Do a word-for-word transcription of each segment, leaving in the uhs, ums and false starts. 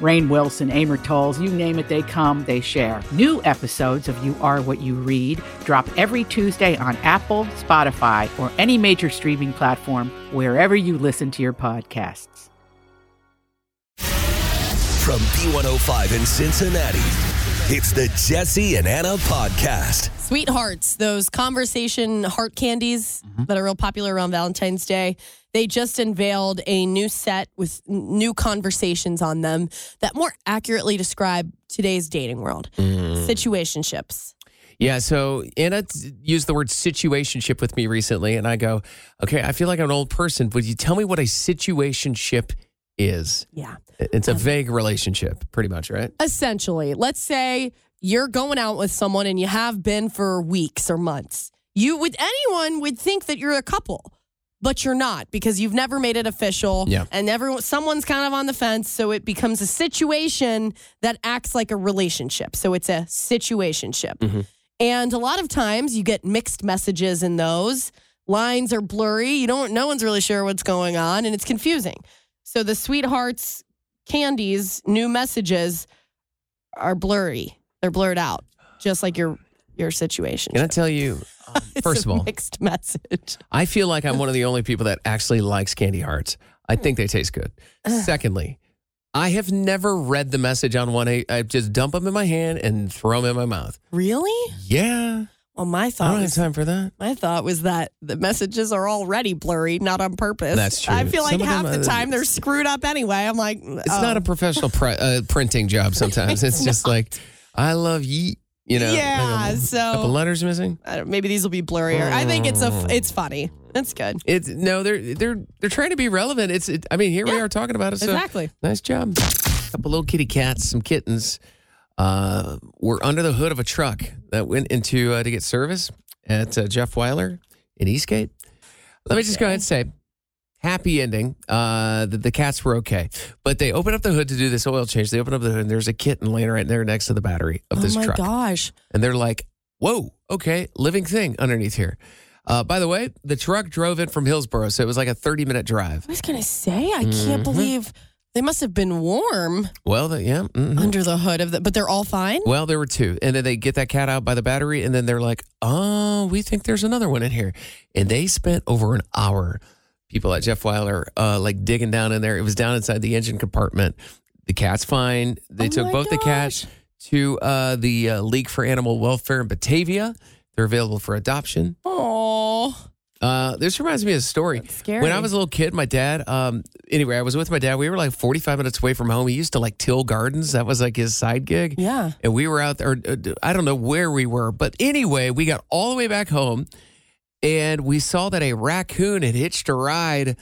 Rainn Wilson, Amor Tolls, you name it, they come, they share. New episodes of You Are What You Read drop every Tuesday on Apple, Spotify, or any major streaming platform wherever you listen to your podcasts. From B one oh five in Cincinnati, it's the Jesse and Anna Podcast. Sweethearts, those conversation heart candies mm-hmm. that are real popular around Valentine's Day, they just unveiled a new set with new conversations on them that more accurately describe today's dating world, mm. situationships. Yeah, so Anna used the word situationship with me recently, and I go, okay, I feel like I'm an old person. Would you tell me what a situationship is? is. Yeah. It's a vague relationship, pretty much, right? Essentially. Let's say you're going out with someone and you have been for weeks or months. You would, anyone would think that you're a couple, but you're not because you've never made it official. Yeah. And everyone, someone's kind of on the fence. So it becomes a situation that acts like a relationship. So it's a situationship. Mm-hmm. And a lot of times you get mixed messages in those. Lines are blurry. You don't, no one's really sure what's going on, and it's confusing. So the sweethearts, candies, new messages are blurry. They're blurred out, just like your your situation. Can I tell you, um, first of all, mixed message. I feel like I'm one of the only people that actually likes candy hearts. I think they taste good. Secondly, I have never read the message on one. I, I just dump them in my hand and throw them in my mouth. Really? Yeah. Well, my thought I don't was, have time for that. My thought was that the messages are already blurry, not on purpose. That's true. I feel like Some half them, the time they're screwed up anyway. I'm like, oh. It's not a professional pri- uh, printing job sometimes. It's, it's just like, I love yeet. You know, yeah. Like a, so a couple letters missing. I don't, maybe these will be blurrier. Oh. I think it's a. It's funny. That's good. It's no. They're they're they're trying to be relevant. It's. It, I mean, here yeah, we are talking about it. So exactly. Nice job. A couple little kitty cats, some kittens. Uh, we're under the hood of a truck that went into uh, to get service at uh, Jeff Weiler in Eastgate. Let okay. me just go ahead and say, happy ending. Uh, the, the cats were okay, but they opened up the hood to do this oil change. They opened up the hood and there's a kitten laying right there next to the battery of this oh my truck. Gosh! And they're like, "Whoa, okay, living thing underneath here." Uh, by the way, the truck drove in from Hillsboro, so it was like a thirty minute drive. I was gonna say, I mm-hmm. can't believe. They must have been warm. Well, the, yeah. Mm-hmm. Under the hood of the, but they're all fine? Well, there were two. And then they get that cat out by the battery, and then they're like, oh, we think there's another one in here. And they spent over an hour, people at Jeff Weiler, uh, like digging down in there. It was down inside the engine compartment. The cat's fine. They oh took both gosh. the cats to uh, the uh, League for Animal Welfare in Batavia. They're available for adoption. Aww. Uh, this reminds me of a story. That's scary. When I was a little kid, my dad, um, anyway, I was with my dad. We were like forty-five minutes away from home. He used to like till gardens. That was like his side gig. Yeah. And we were out there. Or, I don't know where we were. But anyway, we got all the way back home and we saw that a raccoon had hitched a ride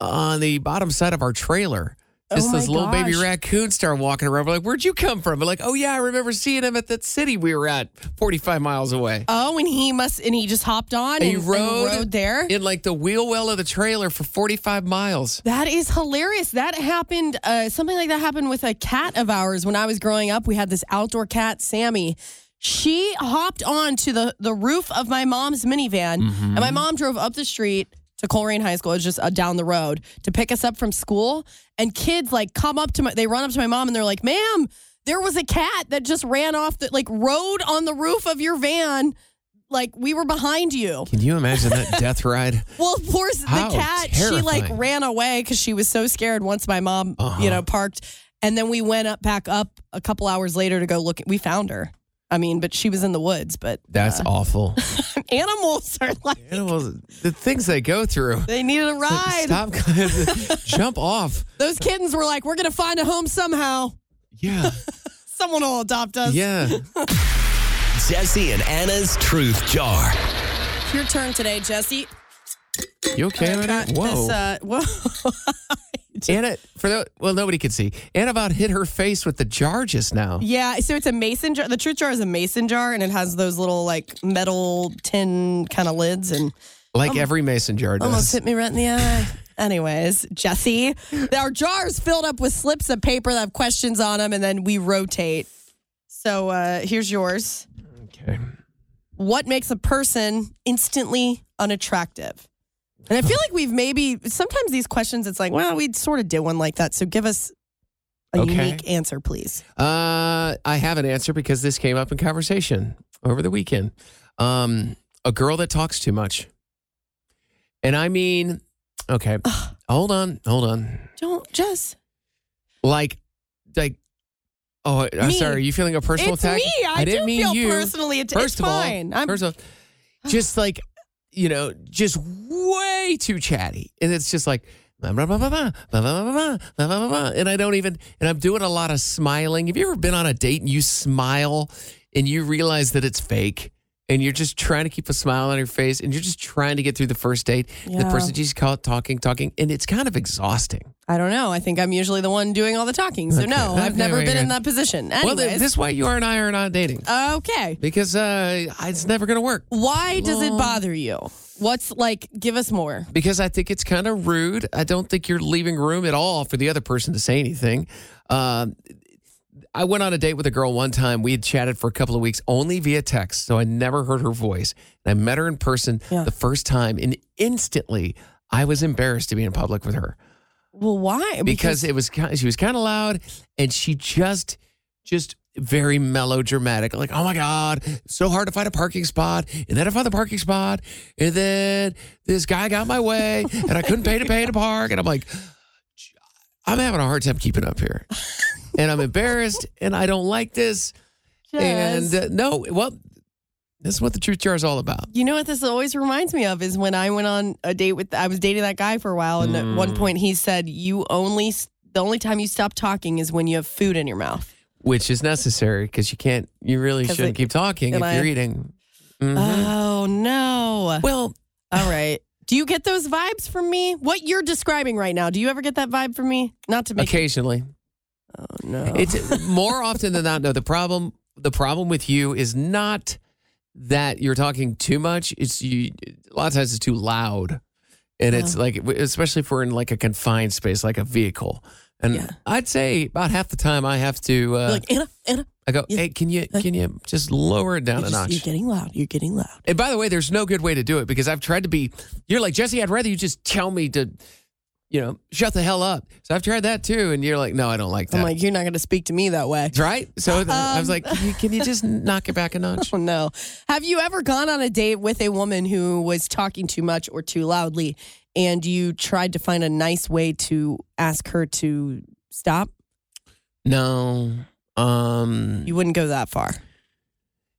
on the bottom side of our trailer. Just oh this little gosh. baby raccoon started walking around. We're like, where'd you come from? We're like, oh, yeah, I remember seeing him at that city we were at forty-five miles away. Oh, and he must, and he just hopped on and, and, he rode and rode there? In like the wheel well of the trailer for forty-five miles. That is hilarious. That happened, uh, something like that happened with a cat of ours when I was growing up. We had this outdoor cat, Sammy. She hopped on to the, the roof of my mom's minivan, mm-hmm. and my mom drove up the street to Colerain High School. It's just uh, down the road to pick us up from school. And kids like come up to my, they run up to my mom and they're like, ma'am, there was a cat that just ran off that like rode on the roof of your van. Like we were behind you. Can you imagine that death ride? Well, of course How the cat, terrifying. She like ran away because she was so scared once my mom, uh-huh. you know, parked. And then we went up back up a couple hours later to go look. We found her. I mean, but she was in the woods, but... That's uh, awful. Animals are like... Animals, the things they go through. They needed a ride. Stop, jump off. Those kittens were like, we're going to find a home somehow. Yeah. Someone will adopt us. Yeah. Jesse and Anna's Truth Jar. It's your turn today, Jesse. You okay? I got whoa. This, uh, whoa. Anna, for the, well, nobody could see. Anna about hit her face with the jar just now. Yeah, so it's a mason jar. The Truth Jar is a mason jar, and it has those little, like, metal tin kind of lids. And like almost, every mason jar does. Almost hit me right in the eye. Anyways, Jesse, our jar is filled up with slips of paper that have questions on them, and then we rotate. So uh, here's yours. Okay. What makes a person instantly unattractive? And I feel like we've maybe, sometimes these questions, it's like, well, we sort of did one like that. So give us a okay. unique answer, please. Uh, I have an answer because this came up in conversation over the weekend. Um, a girl that talks too much. And I mean, okay, Ugh. hold on, hold on. Don't just. Like, like. Oh, I'm me. sorry. Are you feeling a personal it's attack? It's me. I, I didn't do mean feel you. personally attacked. First, first of all, just like, you know, just way too chatty. And it's just like, blah, blah, blah, blah, blah, blah, blah, blah, blah, blah, blah. And I don't even, and I'm doing a lot of smiling. Have you ever been on a date and you smile and you realize that it's fake? And you're just trying to keep a smile on your face and you're just trying to get through the first date. Yeah. The person just caught talking, talking, and it's kind of exhausting. I don't know. I think I'm usually the one doing all the talking. So, okay. no, I've okay, never wait, been yeah. in that position. Anyways. Well, this is why you and I are not dating. Okay. Because uh, it's never going to work. Why does it bother you? What's like, give us more. Because I think it's kind of rude. I don't think you're leaving room at all for the other person to say anything. Um uh, I went on a date with a girl one time. We had chatted for a couple of weeks only via text, so I never heard her voice. And I met her in person yeah. the first time, and instantly I was embarrassed to be in public with her. Well, why? Because, because it was she was kind of loud, and she just, just very melodramatic. Like, oh my God, so hard to find a parking spot, and then I found the parking spot, and then this guy got my way, and I couldn't pay to pay to park. And I'm like, I'm having a hard time keeping up here. And I'm embarrassed, and I don't like this. Yes. And uh, no, well, this is what the Truth Jar is all about. You know what this always reminds me of is when I went on a date with, I was dating that guy for a while, and mm. at one point he said, "You only, the only time you stop talking is when you have food in your mouth." Which is necessary, because you can't, you really shouldn't it, keep talking if I, you're eating. Mm-hmm. Oh, no. Well. All right. Do you get those vibes from me? What you're describing right now, do you ever get that vibe from me? Not to make Occasionally. It- Oh, no. It's more often than not. No, the problem, the problem with you is not that you're talking too much. It's you. A lot of times it's too loud. And yeah. it's like, especially if we're in like a confined space, like a vehicle. And yeah. I'd say about half the time I have to, uh, like, Anna, Anna, I go, you, hey, can you, can you just lower it down a notch? You're getting loud. You're getting loud. And by the way, there's no good way to do it because I've tried to be, you're like, Jesse, I'd rather you just tell me to, you know, shut the hell up. So I've tried that too. And you're like, no, I don't like that. I'm like, you're not going to speak to me that way. Right? So um, I was like, can you, can you just knock it back a notch? Oh, no. Have you ever gone on a date with a woman who was talking too much or too loudly and you tried to find a nice way to ask her to stop? No. Um, you wouldn't go that far.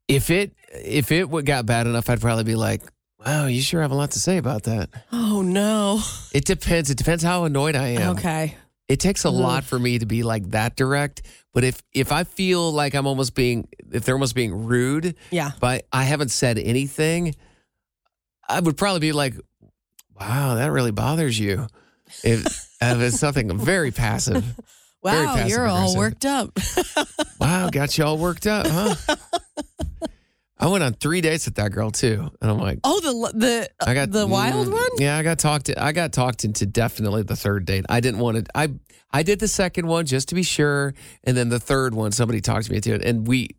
If it, if it got bad enough, I'd probably be like, wow, you sure have a lot to say about that. Oh, no. It depends. It depends how annoyed I am. Okay. It takes a Oof. lot for me to be like that direct. But if, if I feel like I'm almost being, if they're almost being rude, yeah. but I haven't said anything, I would probably be like, wow, that really bothers you. If, if it's something very passive. Wow, very passive you're aggressive. all worked up. Wow, got you all worked up, huh? I went on three dates with that girl too, and I'm like, oh, the the I got, the wild mm, one. Yeah, I got talked. I got talked into definitely the third date. I didn't want to. I I did the second one just to be sure, and then the third one somebody talked to me into it, and we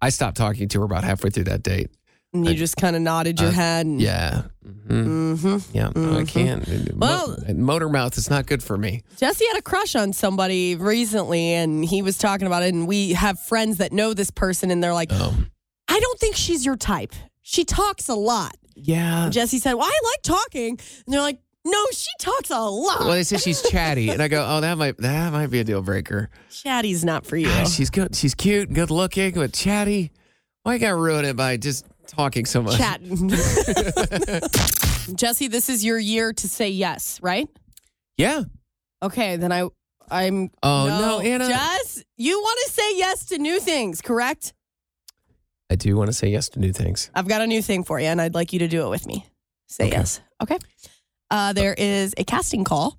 I stopped talking to her about halfway through that date. And you I, just kind of nodded your uh, head. And, yeah. Mm-hmm. Mm-hmm. Yeah. Mm-hmm. I can't. Well, motor mouth is not good for me. Jesse had a crush on somebody recently, and he was talking about it, and we have friends that know this person, and they're like. Oh. I don't think she's your type. She talks a lot. Yeah. And Jesse said, well, I like talking. And they're like, no, she talks a lot. Well, they say she's chatty. And I go, oh, that might that might be a deal breaker. Chatty's not for you. She's good. She's cute and good looking, but chatty. Why can't I ruin it by just talking so much? Chatting. Jesse, this is your year to say yes, right? Yeah. Okay, then I, I'm... Oh, no, no Anna. Jess, you want to say yes to new things, correct? I do want to say yes to new things. I've got a new thing for you, and I'd like you to do it with me. Say okay. yes. Okay. Uh, there is a casting call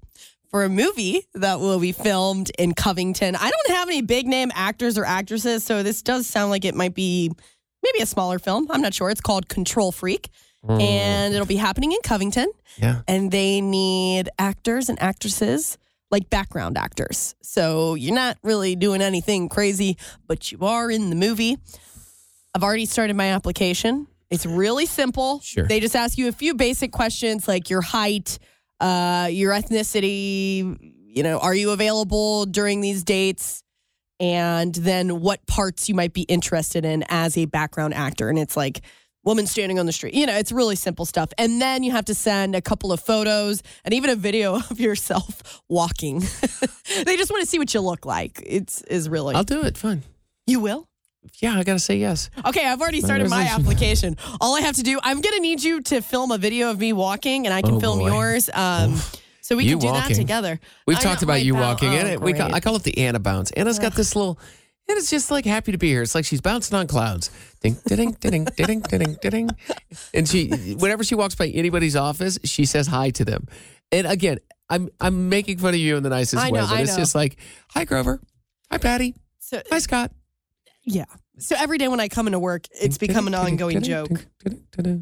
for a movie that will be filmed in Covington. I don't have any big-name actors or actresses, so this does sound like it might be maybe a smaller film. I'm not sure. It's called Control Freak, mm. and it'll be happening in Covington. Yeah. And they need actors and actresses, like background actors. So you're not really doing anything crazy, but you are in the movie. I've already started my application. It's really simple. Sure. They just ask you a few basic questions like your height, uh, your ethnicity, you know, are you available during these dates? And then what parts you might be interested in as a background actor. And it's like woman standing on the street. You know, it's really simple stuff. And then you have to send a couple of photos and even a video of yourself walking. They just want to see what you look like. It's is really. I'll do it. Fun. You will? Yeah, I got to say yes. Okay, I've already started my application. All I have to do, I'm going to need you to film a video of me walking, and I can oh film boy. yours. Um, so we you can do walking. that together. We've I talked about you walking. Oh, Anna, we call, I call it the Anna bounce. Anna's got this little, Anna's just like happy to be here. It's like she's bouncing on clouds. Ding, ding, ding, ding, ding, ding. And she, whenever she walks by anybody's office, she says hi to them. And again, I'm I'm making fun of you in the nicest I way, know, but I it's know. just like, hi, Grover. Hi, Patty. So, hi, Scott. Yeah. So every day when I come into work, it's become an ongoing joke.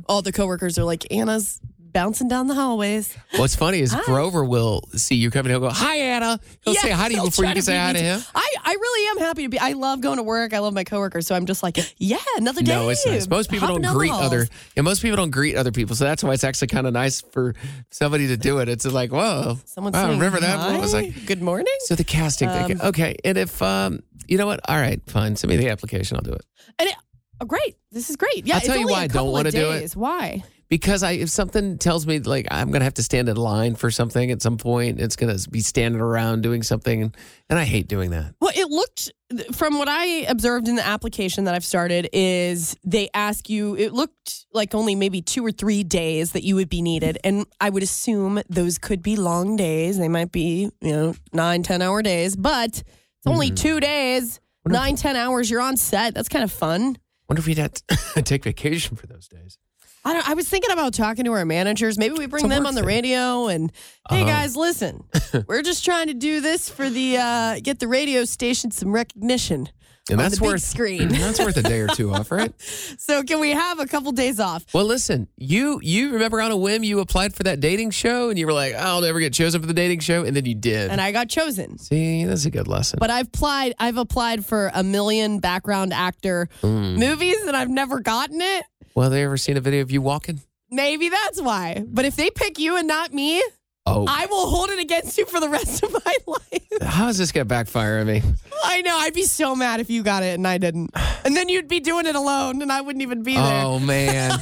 All the coworkers are like, Anna's bouncing down the hallways. What's funny is hi. Grover will see you coming. He'll go, hi, Anna. He'll yeah, say hi to you before you can say hi to him. I, I really am happy to be. I love going to work. I love my coworkers. So I'm just like, yeah, another day. No, it's nice. Most people Hopping don't greet other. And most people don't greet other people. So that's why it's actually kind of nice for somebody to do it. It's like, whoa. Someone's wow, remember hi. that? One was like, good morning. So the casting um, thing. Okay. And if, um, you know what? All right, fine. Send me the application. I'll do it. And it, oh, great. This is great. Yeah, I'll tell you why I don't want to do it. Why? Because I, if something tells me, like, I'm going to have to stand in line for something at some point, it's going to be standing around doing something, and, and I hate doing that. Well, it looked, from what I observed in the application that I've started, is they ask you, it looked like only maybe two or three days that you would be needed, and I would assume those could be long days. They might be, you know, nine, ten-hour days, but it's only mm-hmm. two days, wonder nine, if, ten hours, you're on set. That's kind of fun. Wonder if we'd have to take vacation for those days. I, don't, I was thinking about talking to our managers. Maybe we bring them on the thing. radio and, hey, uh-huh. guys, listen, we're just trying to do this for the, uh, get the radio station some recognition and on that's the worth, big screen. That's worth a day or two off, right? So can we have a couple days off? Well, listen, you you remember on a whim you applied for that dating show and you were like, I'll never get chosen for the dating show. And then you did. And I got chosen. See, that's a good lesson. But I've applied, I've applied for a million background actor mm. movies and I've never gotten it. Well, have they ever seen a video of you walking? Maybe that's why. But if they pick you and not me, oh. I will hold it against you for the rest of my life. How is this going to backfire on me? I know. I'd be so mad if you got it and I didn't. And then you'd be doing it alone and I wouldn't even be there. Oh, man.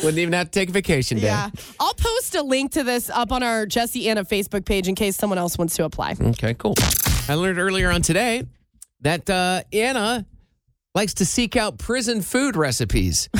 Wouldn't even have to take a vacation day. Yeah. I'll post a link to this up on our Jesse Anna Facebook page in case someone else wants to apply. Okay, cool. I learned earlier on today that uh, Anna likes to seek out prison food recipes.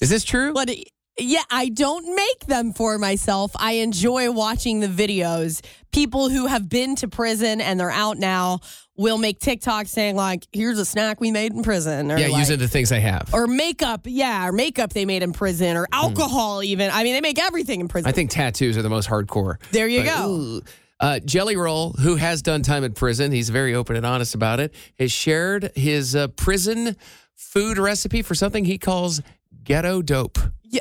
Is this true? But, yeah, I don't make them for myself. I enjoy watching the videos. People who have been to prison and they're out now will make TikTok saying, like, here's a snack we made in prison. Or yeah, like, using the things they have. Or makeup, yeah, or makeup they made in prison or alcohol mm. even. I mean, they make everything in prison. I think tattoos are the most hardcore. There you but, go. Ooh. Uh, Jelly Roll, who has done time in prison, he's very open and honest about it, has shared his uh, prison food recipe for something he calls ghetto dope. Yeah.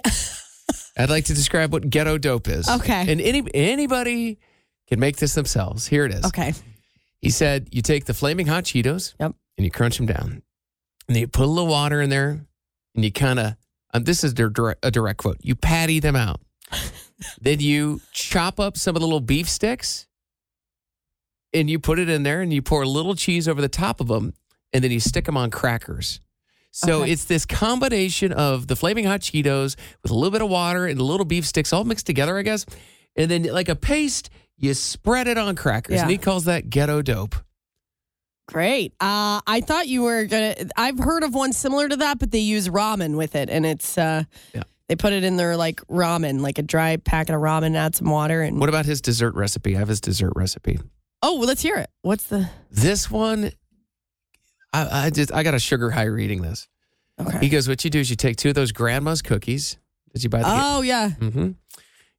I'd like to describe what ghetto dope is. Okay. And any anybody can make this themselves. Here it is. Okay. He said, you take the flaming hot Cheetos yep. and you crunch them down. And you put a little water in there and you kind of, um, this is their direct, a direct quote, you patty them out. Then you chop up some of the little beef sticks. And you put it in there and you pour a little cheese over the top of them and then you stick them on crackers. So okay. it's this combination of the flaming hot Cheetos with a little bit of water and a little beef sticks all mixed together, I guess. And then like a paste, you spread it on crackers. Yeah. And he calls that ghetto dope. Great. Uh, I thought you were going to... I've heard of one similar to that, but they use ramen with it, and it's... Uh, yeah. They put it in their, like, ramen, like a dry packet of ramen, add some water. And what about his dessert recipe? I have his dessert recipe. Oh, well, let's hear it. What's the... This one, I, I just I got a sugar high reading this. Okay. He goes, what you do is you take two of those grandma's cookies. Did you buy the... Oh, yeah. Mm-hmm.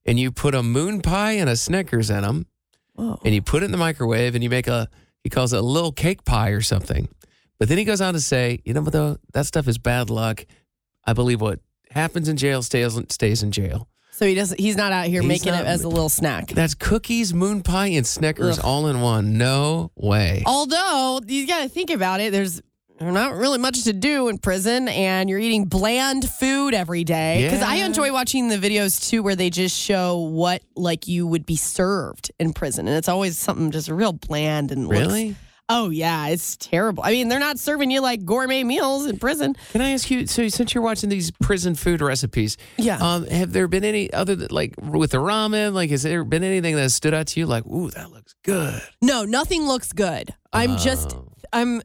And you put a moon pie and a Snickers in them. Whoa. And you put it in the microwave, and you make a... He calls it a little cake pie or something. But then he goes on to say, you know, though, that stuff is bad luck. I believe what happens in jail stays, stays in jail. So he doesn't, he's not out here he's making not, it as a little snack. That's cookies, moon pie, and Snickers Ugh. all in one. No way. Although, you got to think about it. There's not really much to do in prison, and you're eating bland food every day. Because yeah. I enjoy watching the videos, too, where they just show what, like, you would be served in prison. And it's always something just real bland and Really? Looks, oh, yeah. It's terrible. I mean, they're not serving you, like, gourmet meals in prison. Can I ask you, so since you're watching these prison food recipes, yeah. um, have there been any other, like, with the ramen, like, has there been anything that stood out to you? Like, ooh, that looks good. No, nothing looks good. I'm oh. just, I'm...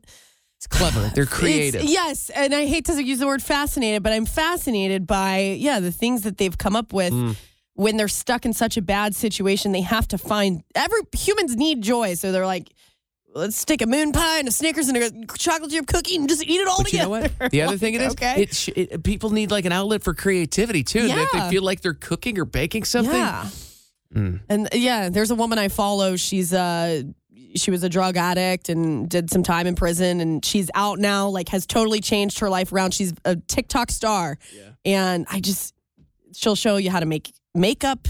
It's clever. They're creative. It's, yes. And I hate to use the word fascinated, but I'm fascinated by, yeah, the things that they've come up with mm. when they're stuck in such a bad situation. They have to find, every humans need joy. So they're like, let's take a moon pie and a Snickers and a chocolate chip cookie and just eat it all but together. You know what? The other like, thing it is, okay. it, it, people need like an outlet for creativity too. Yeah. They, they feel like they're cooking or baking something. Yeah. Mm. And yeah, there's a woman I follow. She's uh She was a drug addict and did some time in prison, and she's out now, like has totally changed her life around. She's a TikTok star. Yeah. And I just, she'll show you how to make makeup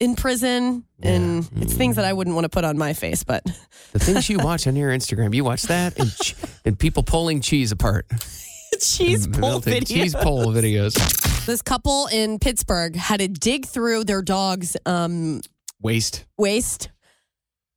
in prison. Yeah. And it's mm. things that I wouldn't want to put on my face, but. The things you watch on your Instagram, you watch that and, ch- and people pulling cheese apart. Cheese pole videos. Cheese pole videos. This couple in Pittsburgh had to dig through their dog's um, waste. Waste.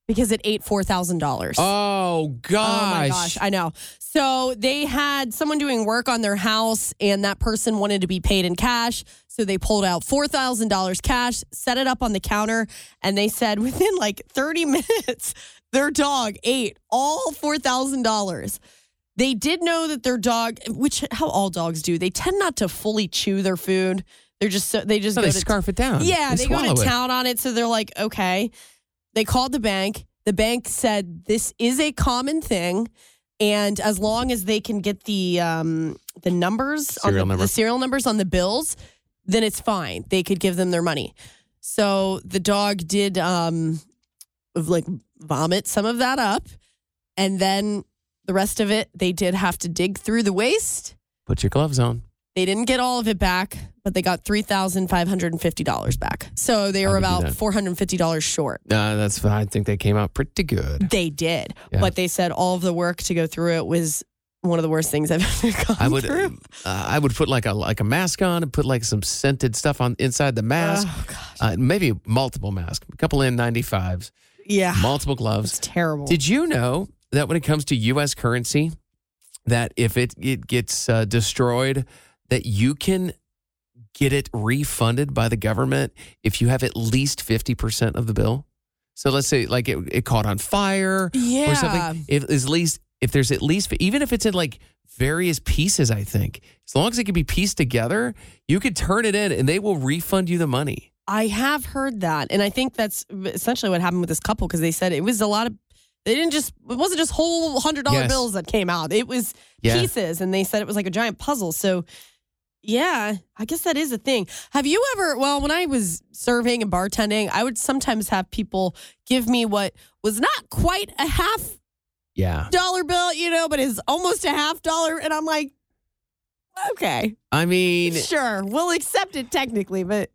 Because it ate four thousand dollars. Oh, gosh. Oh, my gosh. I know. So they had someone doing work on their house, and that person wanted to be paid in cash. So they pulled out four thousand dollars cash, set it up on the counter, and they said within like thirty minutes, their dog ate all four thousand dollars. They did know that their dog, which how all dogs do, they tend not to fully chew their food. They're just, so, they just no, go they to, scarf it down. Yeah, they, they go to town on it. So they're like, okay. They called the bank. The bank said this is a common thing, and as long as they can get the um, the numbers, serial on the, number. the serial numbers on the bills, then it's fine. They could give them their money. So the dog did um, like vomit some of that up, and then the rest of it, they did have to dig through the waste. Put your gloves on. They didn't get all of it back, but they got three thousand five hundred fifty dollars back. So they were about four hundred fifty dollars short. Uh, that's I think they came out pretty good. They did. Yeah. But they said all of the work to go through it was one of the worst things I've ever gone I would, through. Uh, I would put like a like a mask on and put like some scented stuff on inside the mask. Oh, gosh. Uh, maybe multiple masks, a couple N ninety-fives. Yeah. Multiple gloves. It's terrible. Did you know that when it comes to U S currency, that if it, it gets uh, destroyed... that you can get it refunded by the government if you have at least fifty percent of the bill. So let's say like it, it caught on fire yeah. or something. If, at least, if there's at least, even if it's in like various pieces, I think, as long as it can be pieced together, you could turn it in and they will refund you the money. I have heard that. And I think that's essentially what happened with this couple because they said it was a lot of, they didn't just, it wasn't just whole one hundred dollars yes. bills that came out. It was yeah. pieces and they said it was like a giant puzzle. So yeah, I guess that is a thing. Have you ever, well, when I was serving and bartending, I would sometimes have people give me what was not quite a half yeah. dollar bill, you know, but is almost a half dollar. And I'm like, okay. I mean. Sure, we'll accept it technically, but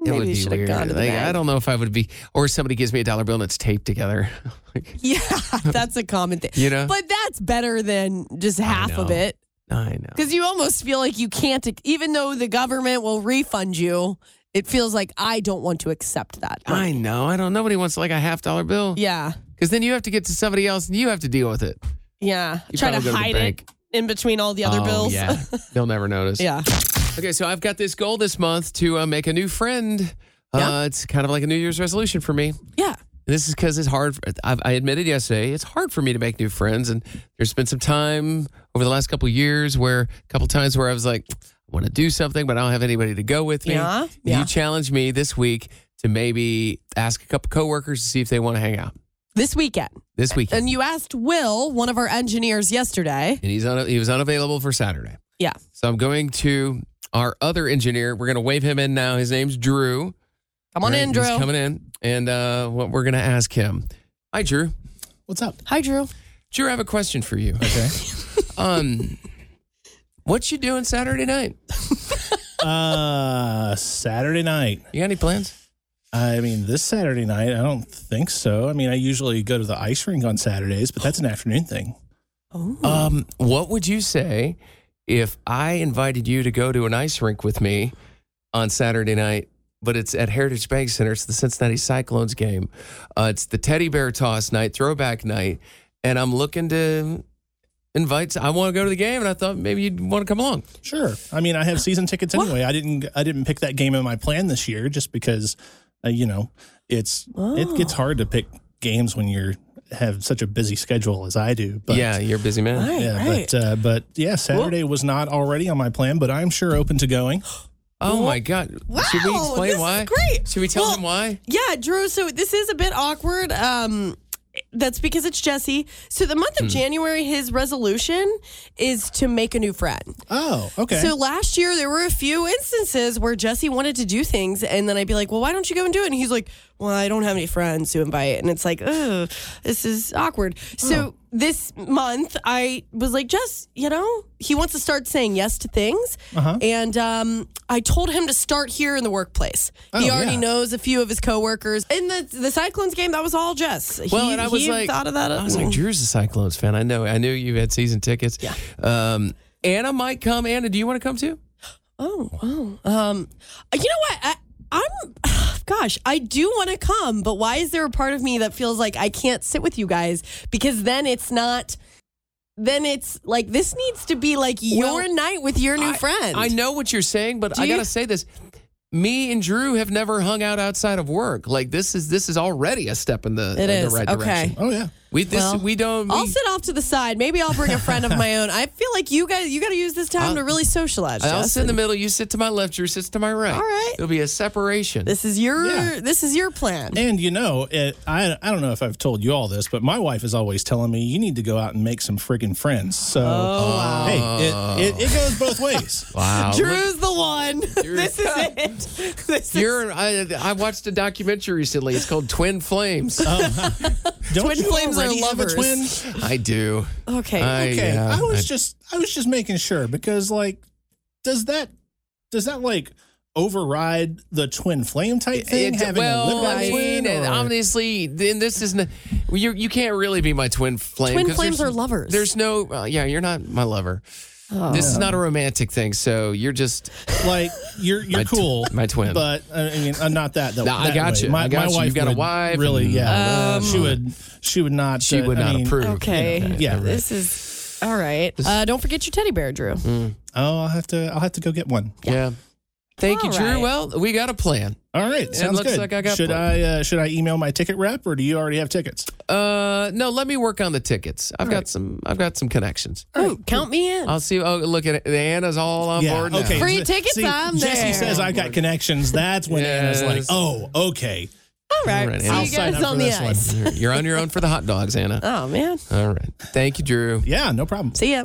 maybe would you should have gone to the like, bank. I don't know if I would be, or somebody gives me a dollar bill and it's taped together. Like, yeah, that's a common thing. You know? But that's better than just half of it. I know. Because you almost feel like you can't, even though the government will refund you, it feels like I don't want to accept that. Money. I know. I don't. Nobody wants like a half dollar bill. Yeah. Because then you have to get to somebody else and you have to deal with it. Yeah. You try to hide it in between all the other oh, bills. Yeah. They'll never notice. Yeah. Okay. So I've got this goal this month to uh, make a new friend. Uh, yeah. It's kind of like a New Year's resolution for me. Yeah. This is because it's hard. I've, I admitted yesterday, it's hard for me to make new friends. And there's been some time over the last couple of years where a couple times where I was like, I want to do something, but I don't have anybody to go with me. Yeah, yeah. You challenged me this week to maybe ask a couple coworkers to see if they want to hang out. This weekend. This weekend. And you asked Will, one of our engineers, yesterday. And he's un- he was unavailable for Saturday. Yeah. So I'm going to our other engineer. We're going to wave him in now. His name's Drew. Come on right, in, Drew. He's coming in. And uh, what we're going to ask him. Hi, Drew. What's up? Hi, Drew. Drew, I have a question for you. Okay. um, what you doing Saturday night? uh, Saturday night. You got any plans? I mean, this Saturday night, I don't think so. I mean, I usually go to the ice rink on Saturdays, but that's an afternoon thing. Oh. Um, what would you say if I invited you to go to an ice rink with me on Saturday night? But it's at Heritage Bank Center. It's the Cincinnati Cyclones game. Uh, it's the teddy bear toss night, throwback night. And I'm looking to invite, I want to go to the game, and I thought maybe you'd want to come along. Sure. I mean, I have season tickets anyway. What? I didn't I didn't pick that game in my plan this year just because, uh, you know, it's oh. it gets hard to pick games when you have such a busy schedule as I do. But, yeah, you're a busy man. Right, yeah, right. But, uh, but, yeah, Saturday what? was not already on my plan, but I'm sure open to going. Oh, my God. Wow, should we explain this why? Is great. Should we tell well, them why? Yeah, Drew, so this is a bit awkward. Um, that's because it's Jesse. So the month of mm. January, his resolution is to make a new friend. Oh, okay. So last year, there were a few instances where Jesse wanted to do things, and then I'd be like, well, why don't you go and do it? And he's like, well, I don't have any friends to invite. And it's like, oh, this is awkward. So oh. this month, I was like, Jess, you know, he wants to start saying yes to things. Uh-huh. And um, I told him to start here in the workplace. Oh, he already yeah. knows a few of his coworkers. In the the Cyclones game, that was all Jess. Well, he, and I was like, thought of that. I was like, Drew's a Cyclones fan. I know. I knew you had season tickets. Yeah. Um, Anna might come. Anna, do you want to come too? Oh, wow. Um, you know what? I, I'm... Gosh, I do want to come, but why is there a part of me that feels like I can't sit with you guys? Because then it's not, then it's like, this needs to be like your well, night with your new I, friend. I know what you're saying, but do I got to say this. Me and Drew have never hung out outside of work. Like, this is this is already a step in the, it in is. the right okay. direction. Oh, yeah. We, this, well, we don't, we, I'll sit off to the side. Maybe I'll bring a friend of my own. I feel like you guys, you got to use this time I'll, to really socialize. I'll Justin. sit in the middle. You sit to my left. Drew sits to my right. All right. It'll be a separation. This is your yeah. This is your plan. And, you know, it, I, I don't know if I've told you all this, but my wife is always telling me, you need to go out and make some friggin' friends. So, oh, wow. hey, it, it, it goes both ways. Wow. Drew's the one. Drew's this is it. This You're, is... I, I watched a documentary recently. It's called Twin Flames. Oh, don't Twin you Flames are lovers. Twin? I do. Okay. I, okay. Uh, I was I... just, I was just making sure because, like, does that, does that like override the twin flame type thing? It, it, having well, a I mean, twin, or... obviously, then this isn't. You you can't really be my twin flame. Twin flames are lovers. There's no. Uh, yeah, you're not my lover. Oh. This is not a romantic thing, so you're just like you're you're my cool, tw- my twin. But I mean, I'm not that. that no, I got you. My, I got my you. wife. You've got a wife. Really? Yeah. Um, she would. She would not. She uh, would not I mean, approve. Okay. You know, yeah. Right. This is all right. Uh, don't forget your teddy bear, Drew. Mm. Oh, I'll have to. I'll have to go get one. Yeah. yeah. Thank all you, Drew. Right. Well, we got a plan. All right. Sounds it looks good. Like I got should plan. I uh, should I email my ticket rep, or do you already have tickets? Uh, no. Let me work on the tickets. I've all got right. some. I've got some connections. Oh, right. Count me in. I'll see. Oh, look at it. Anna's all on yeah, board. Now. Okay. Free tickets. See, I'm Jesse there. Jesse says I've got connections. That's when yes. Anna's like, oh, okay. All right. All right. See I'll you guys on the ice. You're on your own for the hot dogs, Anna. Oh man. All right. Thank you, Drew. Yeah. No problem. See ya.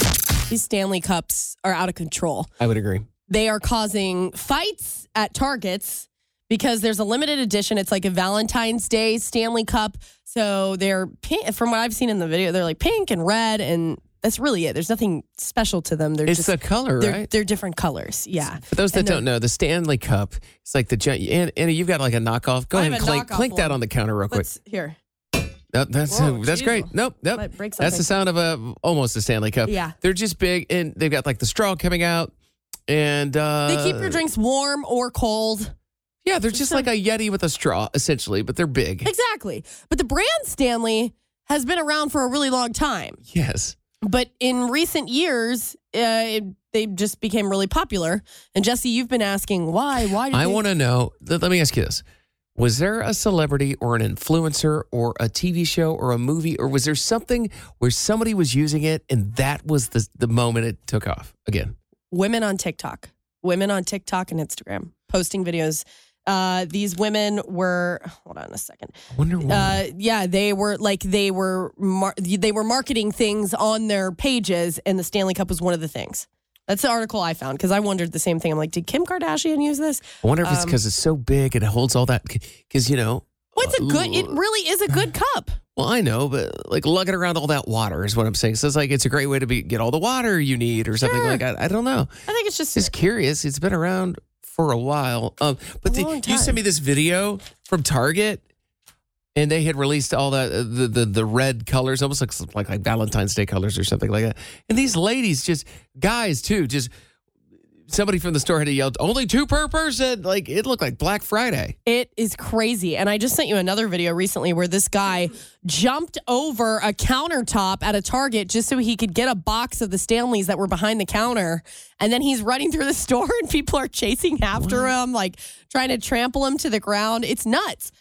These Stanley Cups are out of control. I would agree. They are causing fights at Targets because there's a limited edition. It's like a Valentine's Day Stanley Cup. So they're pink. From what I've seen in the video, they're like pink and red, and that's really it. There's nothing special to them. They're it's just, the color, they're, right? They're different colors, yeah. For those that don't know, the Stanley Cup, it's like the giant. Anna, Anna, you've got like a knockoff. Go ahead and clink, clink that on the counter real quick. Let's, here. Oh, that's Whoa, that's geez. great. Nope, nope. That's the sound of a almost a Stanley Cup. Yeah. They're just big, and they've got like the straw coming out. And uh, they keep your drinks warm or cold. Yeah, they're just like a Yeti with a straw, essentially, but they're big. Exactly. But the brand Stanley has been around for a really long time. Yes. But in recent years, uh, it, they just became really popular. And Jesse, you've been asking why. Why? Did I want to know. Let me ask you this. Was there a celebrity or an influencer or a T V show or a movie, or was there something where somebody was using it and that was the, the moment it took off again? Women on TikTok. Women on TikTok and Instagram posting videos. Uh, these women were, hold on a second. I wonder why. Uh, yeah, they were like, they were, mar- they were marketing things on their pages, and the Stanley Cup was one of the things. That's the article I found, because I wondered the same thing. I'm like, did Kim Kardashian use this? I wonder if um, it's because it's so big and it holds all that. Because, you know. Well, it's a good, it really is a good cup. Well, I know, but like lugging around all that water is what I'm saying. So it's like, it's a great way to be, get all the water you need or something sure. like that. I, I don't know. I think it's just. Just curious. It's been around for a while. Um, but a the, you sent me this video from Target. And they had released all that, the, the the red colors, almost like, like like Valentine's Day colors or something like that. And these ladies just, guys too, just somebody from the store had yelled, only two per person. Like, it looked like Black Friday. It is crazy. And I just sent you another video recently where this guy jumped over a countertop at a Target just so he could get a box of the Stanleys that were behind the counter. And then he's running through the store and people are chasing after what? him, like trying to trample him to the ground. It's nuts.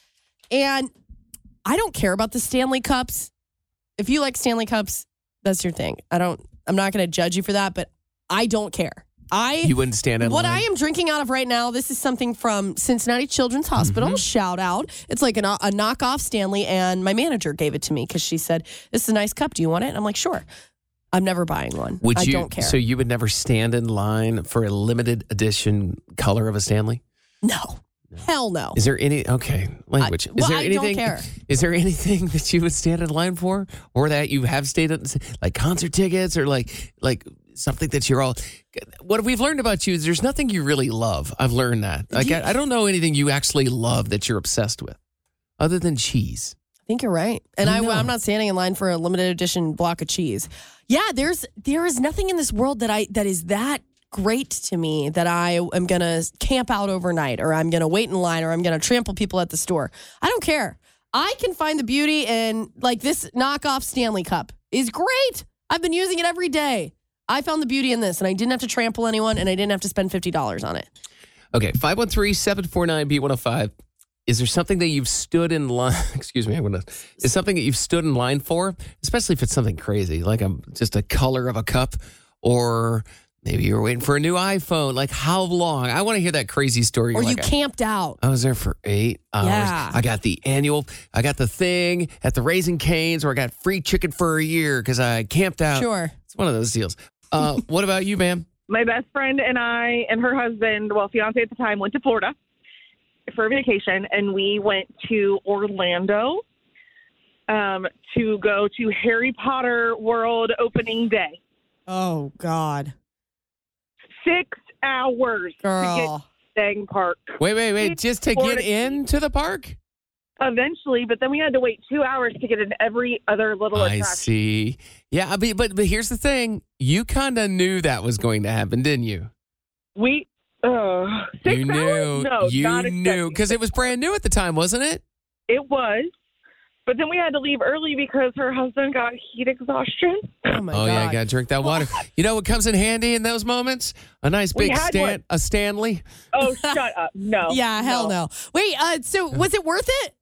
And I don't care about the Stanley Cups. If you like Stanley Cups, that's your thing. I don't, I'm not going to judge you for that, but I don't care. I, you wouldn't stand in line. What I am drinking out of right now, this is something from Cincinnati Children's Hospital. Mm-hmm. Shout out. It's like an, a knockoff Stanley, and my manager gave it to me because she said, this is a nice cup. Do you want it? And I'm like, sure. I'm never buying one. Would I you, don't care. So you would never stand in line for a limited edition color of a Stanley? No. Hell no. Is there any, okay, language. I, well, is there anything, I don't care. Is there anything that you would stand in line for, or that you have stayed in, like concert tickets, or like like something that you're all, what we've learned about you is there's nothing you really love. I've learned that. Like, you, I, I don't know anything you actually love that you're obsessed with other than cheese. I think you're right. And I I, I'm not standing in line for a limited edition block of cheese. Yeah, there's there is nothing in this world that I that is that great to me that I am going to camp out overnight, or I'm going to wait in line, or I'm going to trample people at the store. I don't care. I can find the beauty in, like, this knockoff Stanley Cup is great. I've been using it every day. I found the beauty in this, and I didn't have to trample anyone, and I didn't have to spend fifty dollars on it. Okay, five one three, seven four nine, B one oh five. Is there something that you've stood in line, excuse me, I'm gonna, is something that you've stood in line for, especially if it's something crazy, like a, just a color of a cup, or maybe you were waiting for a new iPhone. Like, how long? I want to hear that crazy story. Or like, you camped out. I was there for eight hours. Yeah. I got the annual. I got the thing at the Raising Cane's where I got free chicken for a year because I camped out. Sure. It's one of those deals. Uh, what about you, ma'am? My best friend and I and her husband, well, fiance at the time, went to Florida for a vacation. And we went to Orlando um, to go to Harry Potter World opening day. Oh, God. Six hours Girl. to get to the dang park. Wait, wait, wait. Just to get into the park? Eventually, but then we had to wait two hours to get in every other little attraction. I see. Yeah, but, but, but here's the thing. You kind of knew that was going to happen, didn't you? We, uh, six you knew, hours? No, you not knew. Because it was brand new at the time, wasn't it? It was. But then we had to leave early because her husband got heat exhaustion. Oh, my oh God. yeah, I got to drink that water. You know what comes in handy in those moments? A nice big Stan- a Stanley. Oh, shut up. No. yeah, hell no. no. Wait, uh, so was it worth it?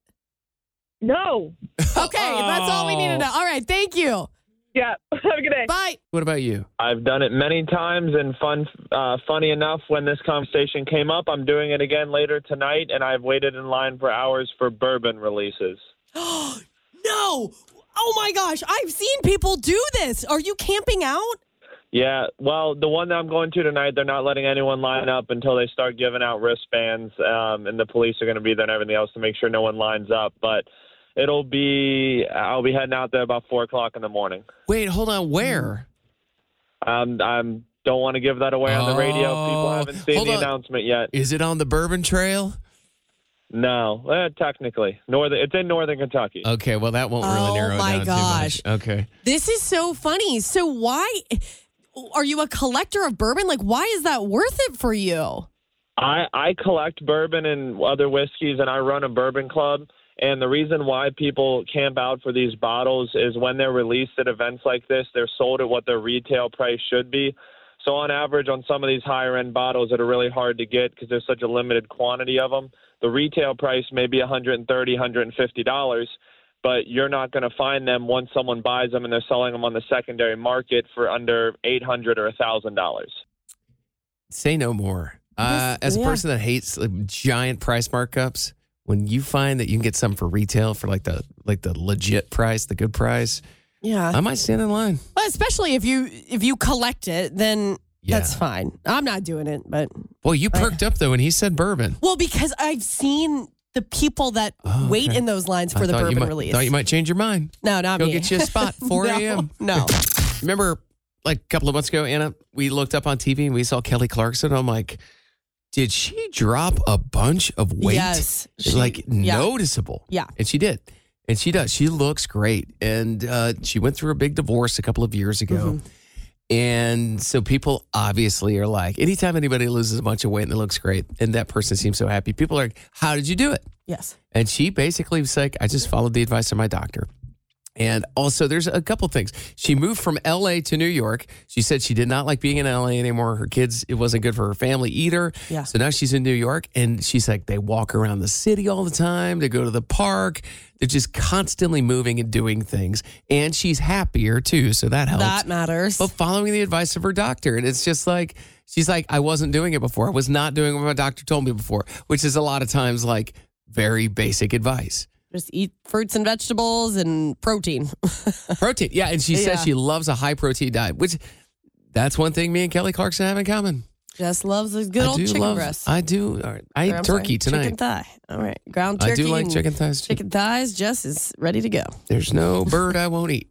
No. Okay, oh. that's all we need to know. All right, thank you. Yeah, have a good day. Bye. What about you? I've done it many times, and fun, uh, funny enough, when this conversation came up, I'm doing it again later tonight, and I've waited in line for hours for bourbon releases. Oh, no. Oh, my gosh. I've seen people do this. Are you camping out? Yeah. Well, the one that I'm going to tonight, they're not letting anyone line up until they start giving out wristbands, um, and the police are going to be there and everything else to make sure no one lines up. But it'll be – I'll be heading out there about four o'clock in the morning. Wait, hold on. Where? Um, I don't want to give that away oh, on the radio. People haven't seen the on. announcement yet. Is it on the Bourbon Trail? No, eh, technically. Northern, it's in northern Kentucky. Okay, well, that won't really oh narrow down gosh. too much. Okay. This is so funny. So why are you a collector of bourbon? Like, why is that worth it for you? I, I collect bourbon and other whiskeys, and I run a bourbon club. And the reason why people camp out for these bottles is when they're released at events like this, they're sold at what their retail price should be. So on average, on some of these higher-end bottles that are really hard to get because there's such a limited quantity of them, the retail price may be one hundred thirty dollars, one hundred fifty dollars, but you're not going to find them once someone buys them and they're selling them on the secondary market for under eight hundred dollars or one thousand dollars. Say no more. Uh, as a person that hates like, giant price markups, when you find that you can get something for retail for like the like the legit price, the good price, yeah, I might stand in line. Well, especially if you if you collect it, then yeah. That's fine. I'm not doing it, but well, you perked I, up though when he said bourbon. Well, because I've seen the people that oh, wait okay. in those lines for I the bourbon you might, release. Thought you might change your mind. No, not Go me. Go get you a spot. four a.m. No, no. Remember, like a couple of months ago, Anna, we looked up on T V and we saw Kelly Clarkson. I'm like, did she drop a bunch of weight? Yes. She, like yeah. noticeable. Yeah. And she did. And she does. She looks great. And uh, she went through a big divorce a couple of years ago. Mm-hmm. And so people obviously are like, anytime anybody loses a bunch of weight and it looks great, and that person seems so happy, people are like, how did you do it? Yes. And she basically was like, I just followed the advice of my doctor. And also, there's a couple things. She moved from L A to New York. She said she did not like being in L A anymore. Her kids, it wasn't good for her family either. Yeah. So now she's in New York, and she's like, they walk around the city all the time. They go to the park. They're just constantly moving and doing things. And she's happier, too, so that helps. That matters. But following the advice of her doctor. And it's just like, she's like, I wasn't doing it before. I was not doing what my doctor told me before, which is a lot of times, like, very basic advice. Just eat fruits and vegetables and protein. Protein, yeah. And she yeah. says she loves a high-protein diet, which that's one thing me and Kelly Clarkson have in common. Just loves those good I old chicken love, breasts. I do. All right. I eat turkey sorry, tonight. Chicken thigh. All right. Ground turkey. I do like chicken thighs. Too. Chicken thighs. Jess is ready to go. There's no bird I won't eat.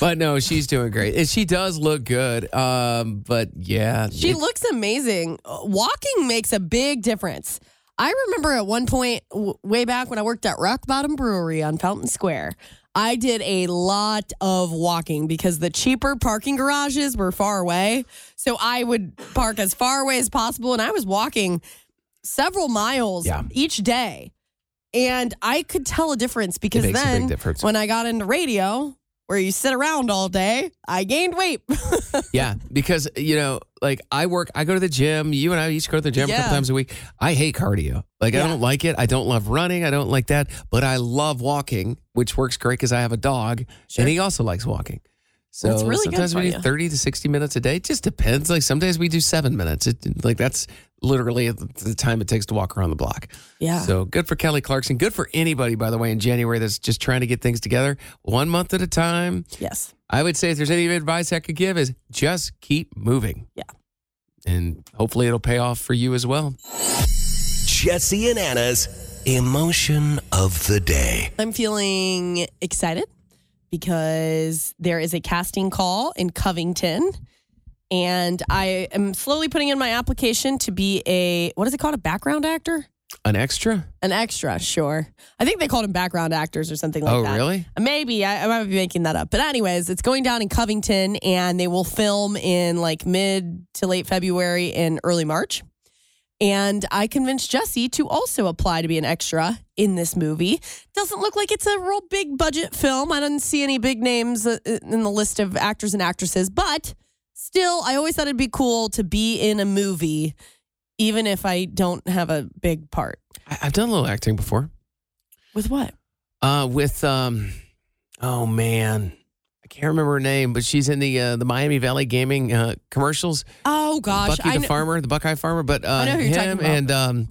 But no, she's doing great. And she does look good. Um, but yeah. She it, looks amazing. Walking makes a big difference. I remember at one point, w- way back when I worked at Rock Bottom Brewery on Fountain Square, I did a lot of walking because the cheaper parking garages were far away. So I would park as far away as possible, and I was walking several miles yeah. each day. And I could tell a difference because then when I got into radio, where you sit around all day, I gained weight. Yeah, because, you know, like I work, I go to the gym. You and I each go to the gym yeah. a couple times a week. I hate cardio. Like yeah. I don't like it. I don't love running. I don't like that. But I love walking, which works great because I have a dog. Sure. And he also likes walking. So that's really sometimes we do thirty to sixty minutes a day. It just depends. Like some days we do seven minutes. It, like that's literally the time it takes to walk around the block. Yeah. So good for Kelly Clarkson. Good for anybody, by the way, in January that's just trying to get things together one month at a time. Yes. I would say if there's any advice I could give is just keep moving. Yeah. And hopefully it'll pay off for you as well. Jesse and Anna's emotion of the day. I'm feeling excited. Because there is a casting call in Covington, and I am slowly putting in my application to be a, what is it called, a background actor? An extra? An extra, sure. I think they called them background actors or something like oh, that. Oh, really? Maybe. I, I might be making that up. But anyways, it's going down in Covington, and they will film in like mid to late February and early March. And I convinced Jesse to also apply to be an extra in this movie. Doesn't look like it's a real big budget film. I didn't see any big names in the list of actors and actresses. But still, I always thought it'd be cool to be in a movie, even if I don't have a big part. I've done a little acting before. With what? Uh, with, um, oh, man. I can't remember her name, but she's in the uh, the Miami Valley Gaming uh, commercials. Oh gosh, Bucky I the kn- farmer, the Buckeye farmer, but uh, I know who you're him and um,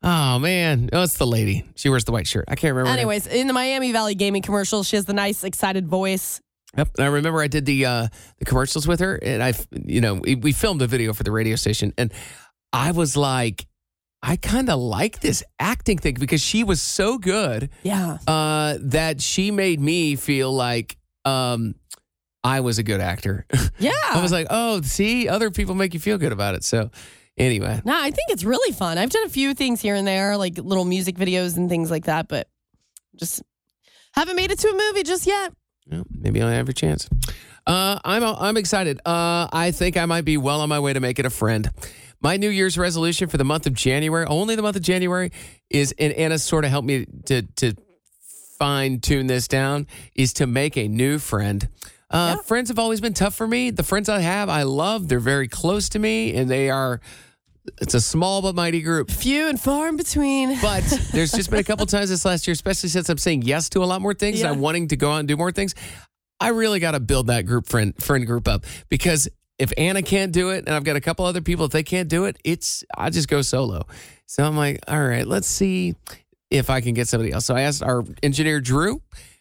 oh man, oh it's the lady. She wears the white shirt. I can't remember. Anyways, her name. In the Miami Valley Gaming commercial, she has the nice, excited voice. Yep, and I remember I did the uh, the commercials with her, and I, you know, we, we filmed a video for the radio station, and I was like, I kind of like this acting thing because she was so good, yeah, uh, that she made me feel like. Um, I was a good actor. Yeah. I was like, oh, see, other people make you feel good about it. So anyway. No, I think it's really fun. I've done a few things here and there, like little music videos and things like that, but just haven't made it to a movie just yet. Well, maybe I'll have your chance. Uh, I'm I'm excited. Uh, I think I might be well on my way to making a friend. My New Year's resolution for the month of January, only the month of January, is, and Anna sort of helped me to to fine-tune this down, is to make a new friend. Uh, yeah. Friends have always been tough for me. The friends I have, I love. They're very close to me, and they are It's a small but mighty group. Few and far in between. But there's just been a couple times this last year, especially since I'm saying yes to a lot more things yeah. and I'm wanting to go out and do more things. I really got to build that group friend friend group up, because if Anna can't do it and I've got a couple other people, if they can't do it, it's I just go solo. So I'm like, all right, let's see if I can get somebody else. So I asked our engineer, Drew,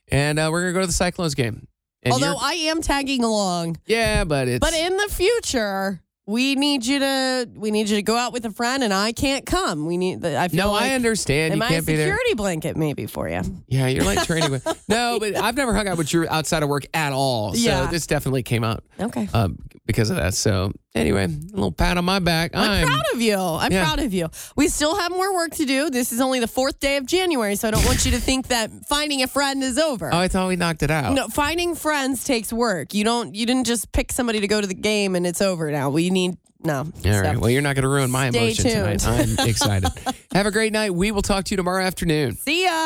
and uh, we're going to go to the Cyclones game. And although I am tagging along. Yeah, but it's... But in the future... We need you to. We need you to go out with a friend, and I can't come. We need. I feel no, like, I understand. You can't I a be there. Security blanket, maybe for you. Yeah, you're like training with. No, but I've never hung out with Drew outside of work at all. So yeah. this definitely came out. Okay. Um, because of that. So anyway, a little pat on my back. I'm, I'm proud of you. I'm yeah. proud of you. We still have more work to do. This is only the fourth day of January, so I don't want you to think that finding a friend is over. Oh, I thought we knocked it out. No, finding friends takes work. You don't. You didn't just pick somebody to go to the game and it's over now. We. Need no. All so. Right. Well, you're not going to ruin my Stay emotion tuned. Tonight. I'm excited. Have a great night. We will talk to you tomorrow afternoon. See ya.